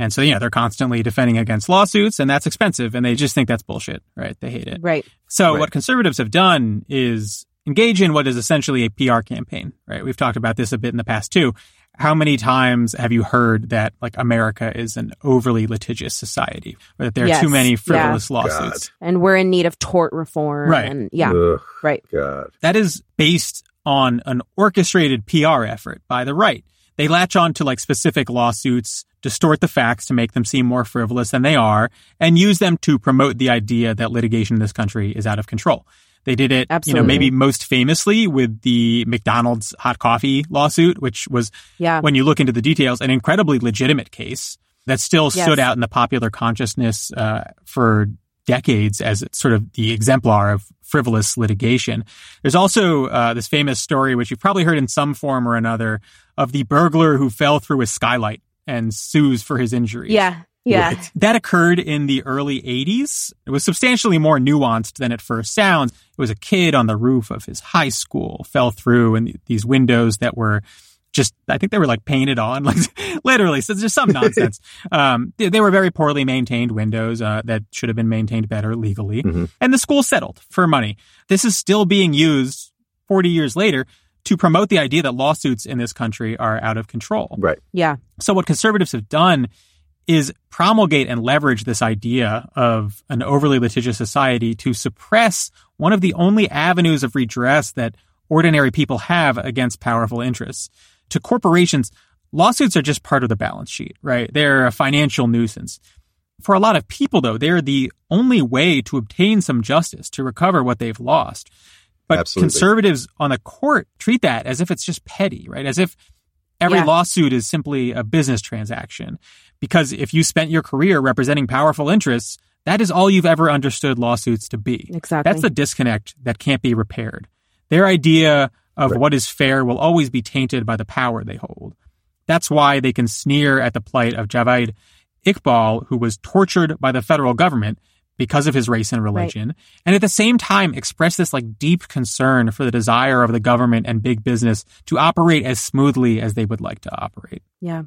And so, you know, they're constantly defending against lawsuits, and that's expensive, and they just think that's bullshit, right? They hate it. Right. So right. what conservatives have done is engage in what is essentially a P R campaign, right? We've talked about this a bit in the past, too. How many times have you heard that, like, America is an overly litigious society, or that there are yes. too many frivolous yeah. lawsuits? God. And we're in need of tort reform. Right. And, yeah. Ugh, right. God. That is based on an orchestrated P R effort by the right. They latch on to, like, specific lawsuits, distort the facts to make them seem more frivolous than they are, and use them to promote the idea that litigation in this country is out of control. They did it, Absolutely. you know, maybe most famously with the McDonald's hot coffee lawsuit, which was, yeah. when you look into the details, an incredibly legitimate case that still yes. stood out in the popular consciousness uh, for decades as sort of the exemplar of frivolous litigation. There's also uh, this famous story, which you've probably heard in some form or another, of the burglar who fell through a skylight and sues for his injuries. Yeah, yeah. Right. That occurred in the early eighties. It was substantially more nuanced than it first sounds. It was a kid on the roof of his high school fell through, and these windows that were just, I think they were like painted on, like literally, so just some nonsense. um, they, they were very poorly maintained windows uh, that should have been maintained better legally. Mm-hmm. And the school settled for money. This is still being used forty years later to promote the idea that lawsuits in this country are out of control. Right. Yeah. So what conservatives have done is promulgate and leverage this idea of an overly litigious society to suppress one of the only avenues of redress that ordinary people have against powerful interests. To corporations, lawsuits are just part of the balance sheet, right? They're a financial nuisance. For a lot of people, though, they're the only way to obtain some justice, to recover what they've lost. But Absolutely. conservatives on the court treat that as if it's just petty, right? As if every yeah. lawsuit is simply a business transaction. Because if you spent your career representing powerful interests, that is all you've ever understood lawsuits to be. Exactly. That's the disconnect that can't be repaired. Their idea of right. what is fair will always be tainted by the power they hold. That's why they can sneer at the plight of Javed Iqbal, who was tortured by the federal government because of his race and religion, right. and at the same time express this like deep concern for the desire of the government and big business to operate as smoothly as they would like to operate. Yeah.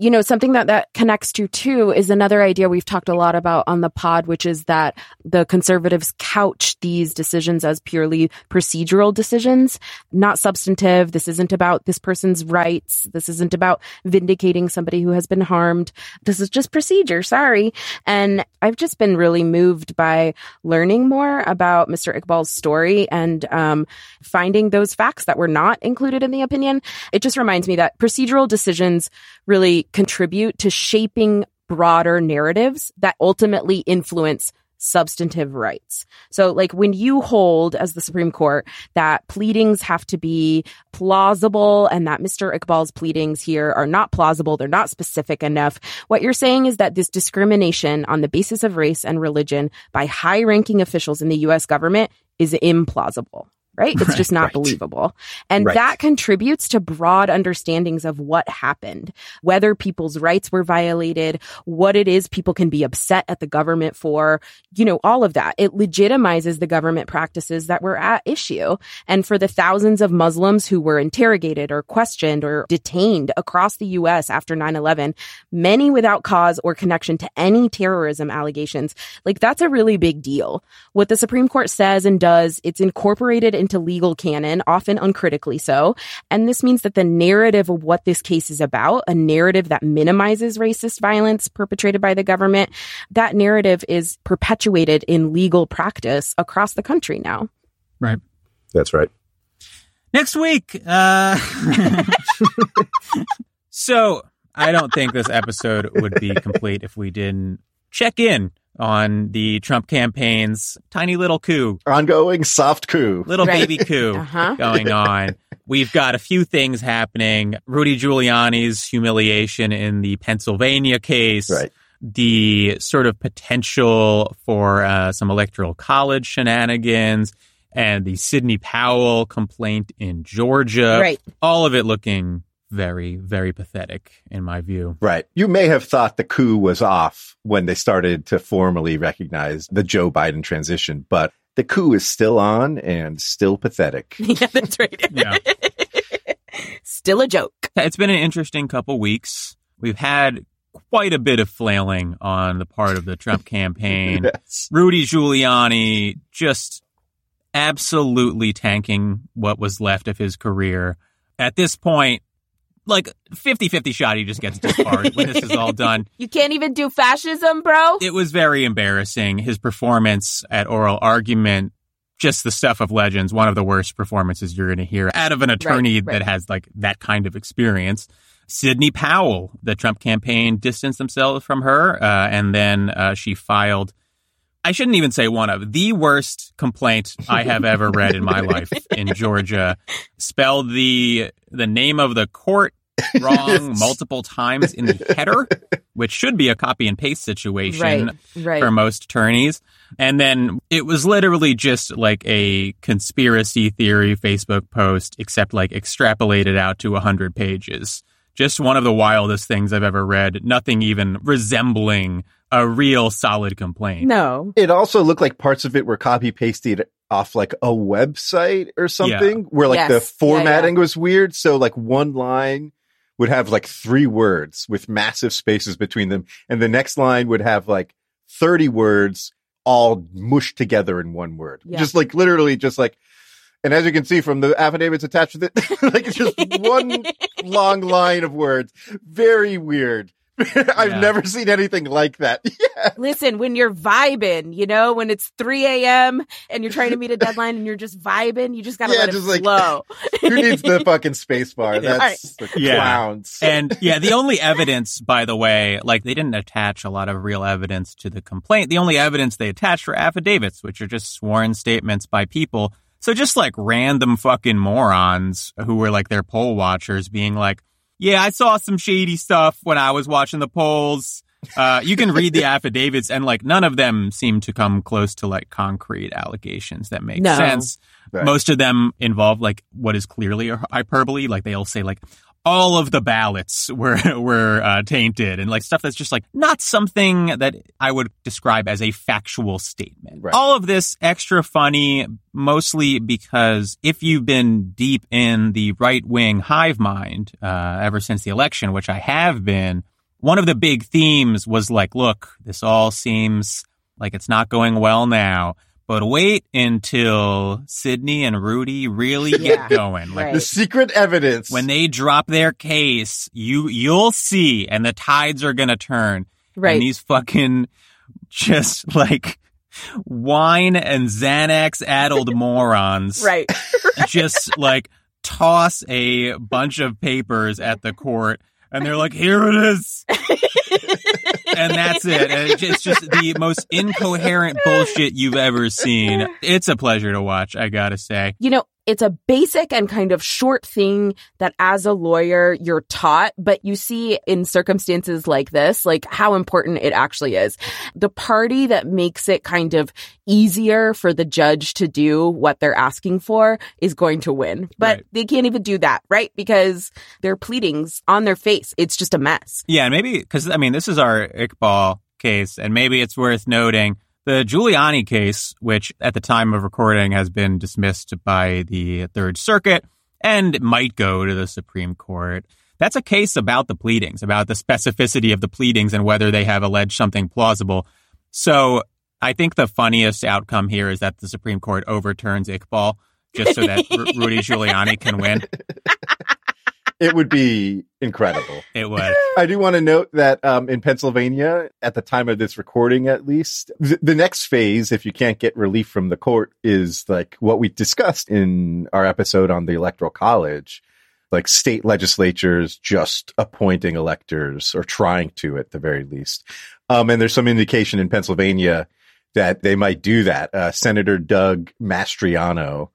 You know, something that that connects to, too, is another idea we've talked a lot about on the pod, which is that the conservatives couch these decisions as purely procedural decisions, not substantive. This isn't about this person's rights. This isn't about vindicating somebody who has been harmed. This is just procedure. Sorry. And I've just been really moved by learning more about Mister Iqbal's story and um, finding those facts that were not included in the opinion. It just reminds me that procedural decisions really contribute to shaping broader narratives that ultimately influence substantive rights. So, like, when you hold, as the Supreme Court, that pleadings have to be plausible and that Mister Iqbal's pleadings here are not plausible, they're not specific enough, what you're saying is that this discrimination on the basis of race and religion by high-ranking officials in the U S government is implausible. right? It's right, just not right. believable. And right. that contributes to broad understandings of what happened, whether people's rights were violated, what it is people can be upset at the government for, you know, all of that. It legitimizes the government practices that were at issue. And for the thousands of Muslims who were interrogated or questioned or detained across the U S after nine eleven, many without cause or connection to any terrorism allegations, like that's a really big deal. What the Supreme Court says and does, it's incorporated into legal canon, often uncritically so. And this means that the narrative of what this case is about, a narrative that minimizes racist violence perpetrated by the government, that narrative is perpetuated in legal practice across the country now. Right. That's right. Next week. Uh... so I don't think this episode would be complete if we didn't check in on the Trump campaign's tiny little coup. Ongoing soft coup. Little right. baby coup uh-huh. going on. We've got a few things happening. Rudy Giuliani's humiliation in the Pennsylvania case. Right. The sort of potential for uh, some electoral college shenanigans. And the Sydney Powell complaint in Georgia. Right. All of it looking very, very pathetic in my view. Right. You may have thought the coup was off when they started to formally recognize the Joe Biden transition, but the coup is still on and still pathetic. Yeah, that's right. Yeah. Still a joke. It's been an interesting couple weeks. We've had quite a bit of flailing on the part of the Trump campaign. Yes. Rudy Giuliani just absolutely tanking what was left of his career. At this point, like fifty-fifty shot, he just gets disbarred when this is all done. You can't even do fascism, bro. It was very embarrassing. His performance at oral argument, just the stuff of legends, one of the worst performances you're going to hear out of an attorney right, right. that has like that kind of experience. Sydney Powell, the Trump campaign distanced themselves from her. Uh, and then uh, she filed, I shouldn't even say one of, the worst complaint I have ever read in my life in Georgia. Spelled the... the name of the court wrong multiple times in the header, which should be a copy and paste situation right, right. for most attorneys. And then it was literally just like a conspiracy theory Facebook post, except like extrapolated out to one hundred pages. Just one of the wildest things I've ever read. Nothing even resembling a real solid complaint. No. It also looked like parts of it were copy pasted off like a website or something yeah. where like yes. the formatting yeah, yeah. was weird. So like one line would have like three words with massive spaces between them. And the next line would have like thirty words all mushed together in one word. Yeah. Just like literally just like, and as you can see from the affidavits attached to it, like it's just one long line of words. Very weird. I've yeah. never seen anything like that. Yeah. Listen, when you're vibing, you know, when it's three a.m. and you're trying to meet a deadline and you're just vibing, you just got to yeah, let it like, flow. Who needs the fucking space bar? That's right. the yeah. clowns. And yeah, the only evidence, by the way, like they didn't attach a lot of real evidence to the complaint. The only evidence they attached were affidavits, which are just sworn statements by people. So just like random fucking morons who were like their poll watchers being like, yeah, I saw some shady stuff when I was watching the polls. Uh, you can read the affidavits and like none of them seem to come close to like concrete allegations that make no. sense. Right. Most of them involve like what is clearly a hyperbole. Like they'll say like all of the ballots were were uh, tainted and like stuff that's just like not something that I would describe as a factual statement. Right. All of this extra funny, mostly because if you've been deep in the right wing hive mind uh, ever since the election, which I have been, one of the big themes was like, look, this all seems like it's not going well now. But wait until Sydney and Rudy really yeah, get going. Like right. the secret evidence. When they drop their case, you you'll see, and the tides are gonna turn. Right. And these fucking just like wine and Xanax-addled morons. Right. Just like toss a bunch of papers at the court, and they're like, "Here it is." And that's it. It's just the most incoherent bullshit you've ever seen. It's a pleasure to watch, I gotta say. You know, It's a basic and kind of short thing that as a lawyer you're taught, but you see in circumstances like this, like how important it actually is. The party that makes it kind of easier for the judge to do what they're asking for is going to win. But right. They can't even do that, right? Because their pleadings on their face, it's just a mess. Yeah, and maybe, because, I mean, this is our Iqbal case, and maybe it's worth noting the Giuliani case, which at the time of recording has been dismissed by the Third Circuit and might go to the Supreme Court. That's a case about the pleadings, about the specificity of the pleadings and whether they have alleged something plausible. So I think the funniest outcome here is that the Supreme Court overturns Iqbal just so that R- Rudy Giuliani can win. It would be incredible. It would. I do want to note that um, in Pennsylvania, at the time of this recording, at least, th- the next phase, if you can't get relief from the court, is like what we discussed in our episode on the Electoral College, like state legislatures just appointing electors or trying to at the very least. Um, and there's some indication in Pennsylvania that they might do that. Uh, Senator Doug Mastriano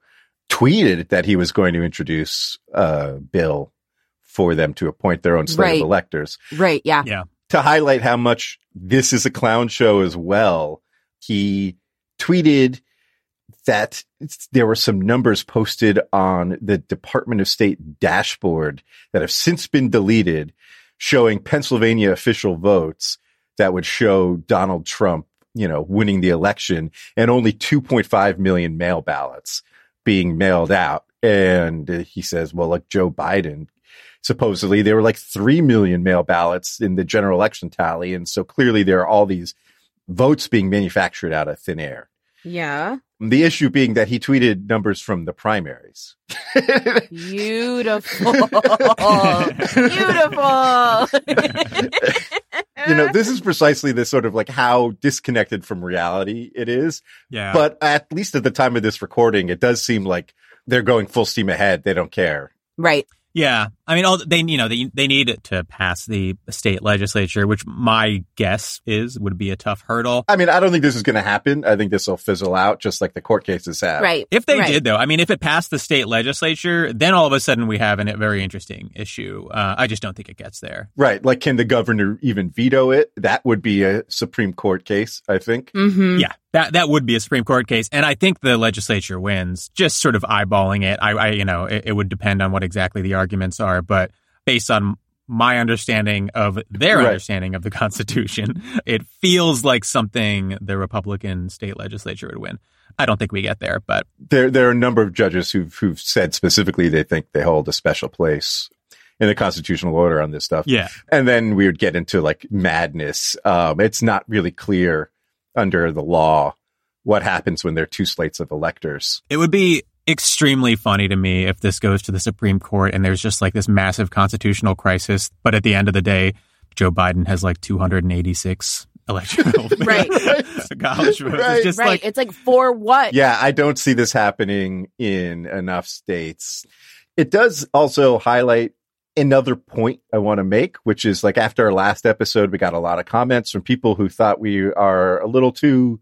tweeted that he was going to introduce a bill for them to appoint their own slate right. of electors. Right, yeah. yeah. To highlight how much this is a clown show as well, he tweeted that there were some numbers posted on the Department of State dashboard that have since been deleted, showing Pennsylvania official votes that would show Donald Trump, you know, winning the election, and only two point five million mail ballots being mailed out. And he says, well, like Joe Biden, supposedly there were like three million mail ballots in the general election tally. And so clearly there are all these votes being manufactured out of thin air. Yeah. The issue being that he tweeted numbers from the primaries. Beautiful. Beautiful. You know, this is precisely the sort of like how disconnected from reality it is. Yeah. But at least at the time of this recording, it does seem like they're going full steam ahead. They don't care. Right. Yeah. I mean, all they, you know, they, they need to pass the state legislature, which my guess is would be a tough hurdle. I mean, I don't think this is going to happen. I think this will fizzle out just like the court cases have. Right. If they right. did, though, I mean, if it passed the state legislature, then all of a sudden we have a very interesting issue. Uh, I just don't think it gets there. Right. Like, can the governor even veto it? That would be a Supreme Court case, I think. Mm-hmm. Yeah. That that would be a Supreme Court case. And I think the legislature wins. Just sort of eyeballing it. I, I you know, it, it would depend on what exactly the arguments are. But based on my understanding of their right. understanding of the Constitution, it feels like something the Republican state legislature would win. I don't think we get there, but there there are a number of judges who've, who've said specifically they think they hold a special place in the constitutional order on this stuff. Yeah. And then we would get into like madness. Um, it's not really clear under the law what happens when there are two slates of electors. It would be extremely funny to me if this goes to the Supreme Court and there's just like this massive constitutional crisis, but at the end of the day Joe Biden has like two hundred eighty-six electoral right college votes. Right. It's just right. like it's like for what? Yeah, I don't see this happening in enough states. It does also highlight another point I want to make, which is like after our last episode, we got a lot of comments from people who thought we are a little too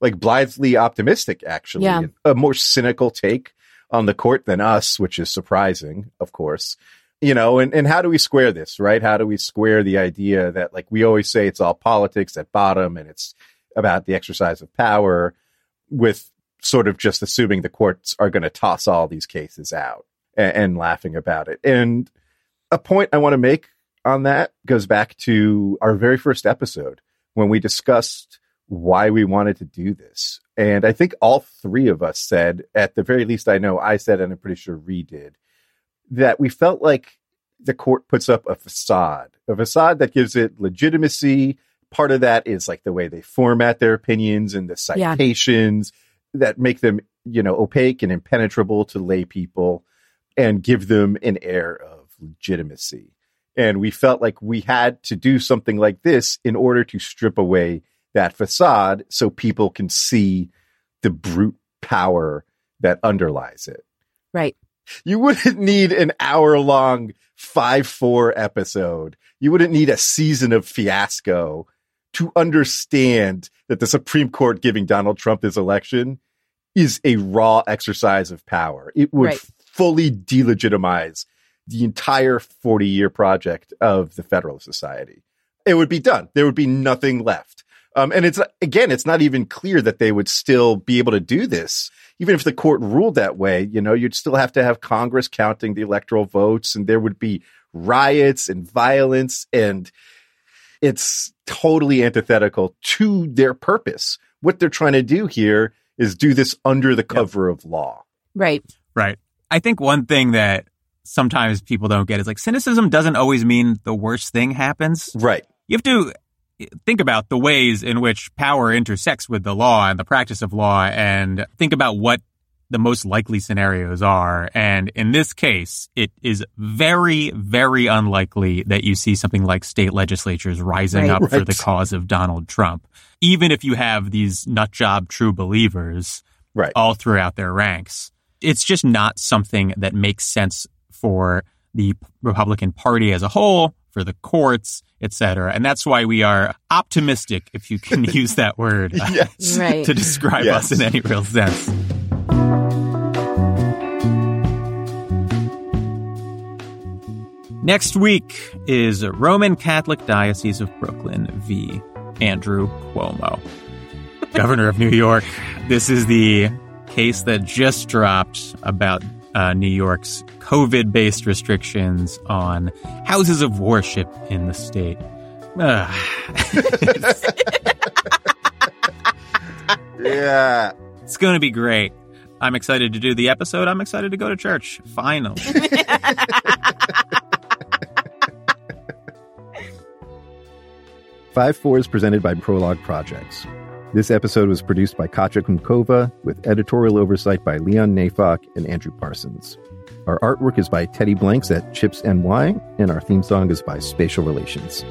like blithely optimistic, actually. Yeah. A more cynical take on the court than us, which is surprising, of course. You know, and, and how do we square this, right? How do we square the idea that like we always say it's all politics at bottom and it's about the exercise of power with sort of just assuming the courts are going to toss all these cases out and, and laughing about it. And a point I want to make on that goes back to our very first episode when we discussed why we wanted to do this. And I think all three of us said, at the very least, I know I said, and I'm pretty sure Ree did, that we felt like the court puts up a facade, a facade that gives it legitimacy. Part of that is like the way they format their opinions and the citations yeah. that make them, you know, opaque and impenetrable to lay people and give them an air of legitimacy. And we felt like we had to do something like this in order to strip away that facade so people can see the brute power that underlies it. Right. You wouldn't need an hour-long five four episode. You wouldn't need a season of Fiasco to understand that the Supreme Court giving Donald Trump his election is a raw exercise of power. It would right. fully delegitimize the entire forty-year project of the Federalist Society. It would be done. There would be nothing left. Um, and it's, again, it's not even clear that they would still be able to do this. Even if the court ruled that way, you know, you'd still have to have Congress counting the electoral votes, and there would be riots and violence. And it's totally antithetical to their purpose. What they're trying to do here is do this under the cover yep. of law. Right. Right. I think one thing that sometimes people don't get is, like, cynicism doesn't always mean the worst thing happens. Right. You have to think about the ways in which power intersects with the law and the practice of law, and think about what the most likely scenarios are. And in this case, it is very, very unlikely that you see something like state legislatures rising right, up right. for the cause of Donald Trump, even if you have these nutjob true believers right. all throughout their ranks. It's just not something that makes sense for the Republican Party as a whole, for the courts, et cetera. And that's why we are optimistic, if you can use that word, uh, yes. right. to describe yes. us in any real sense. Next week is Roman Catholic Diocese of Brooklyn v. Andrew Cuomo, governor of New York. This is the case that just dropped about Uh, New York's COVID-based restrictions on houses of worship in the state. yeah. It's going to be great. I'm excited to do the episode. I'm excited to go to church. Finally. five four is presented by Prologue Projects. This episode was produced by Katja Kumkova, with editorial oversight by Leon Nafok and Andrew Parsons. Our artwork is by Teddy Blanks at Chips N Y, and our theme song is by Spatial Relations.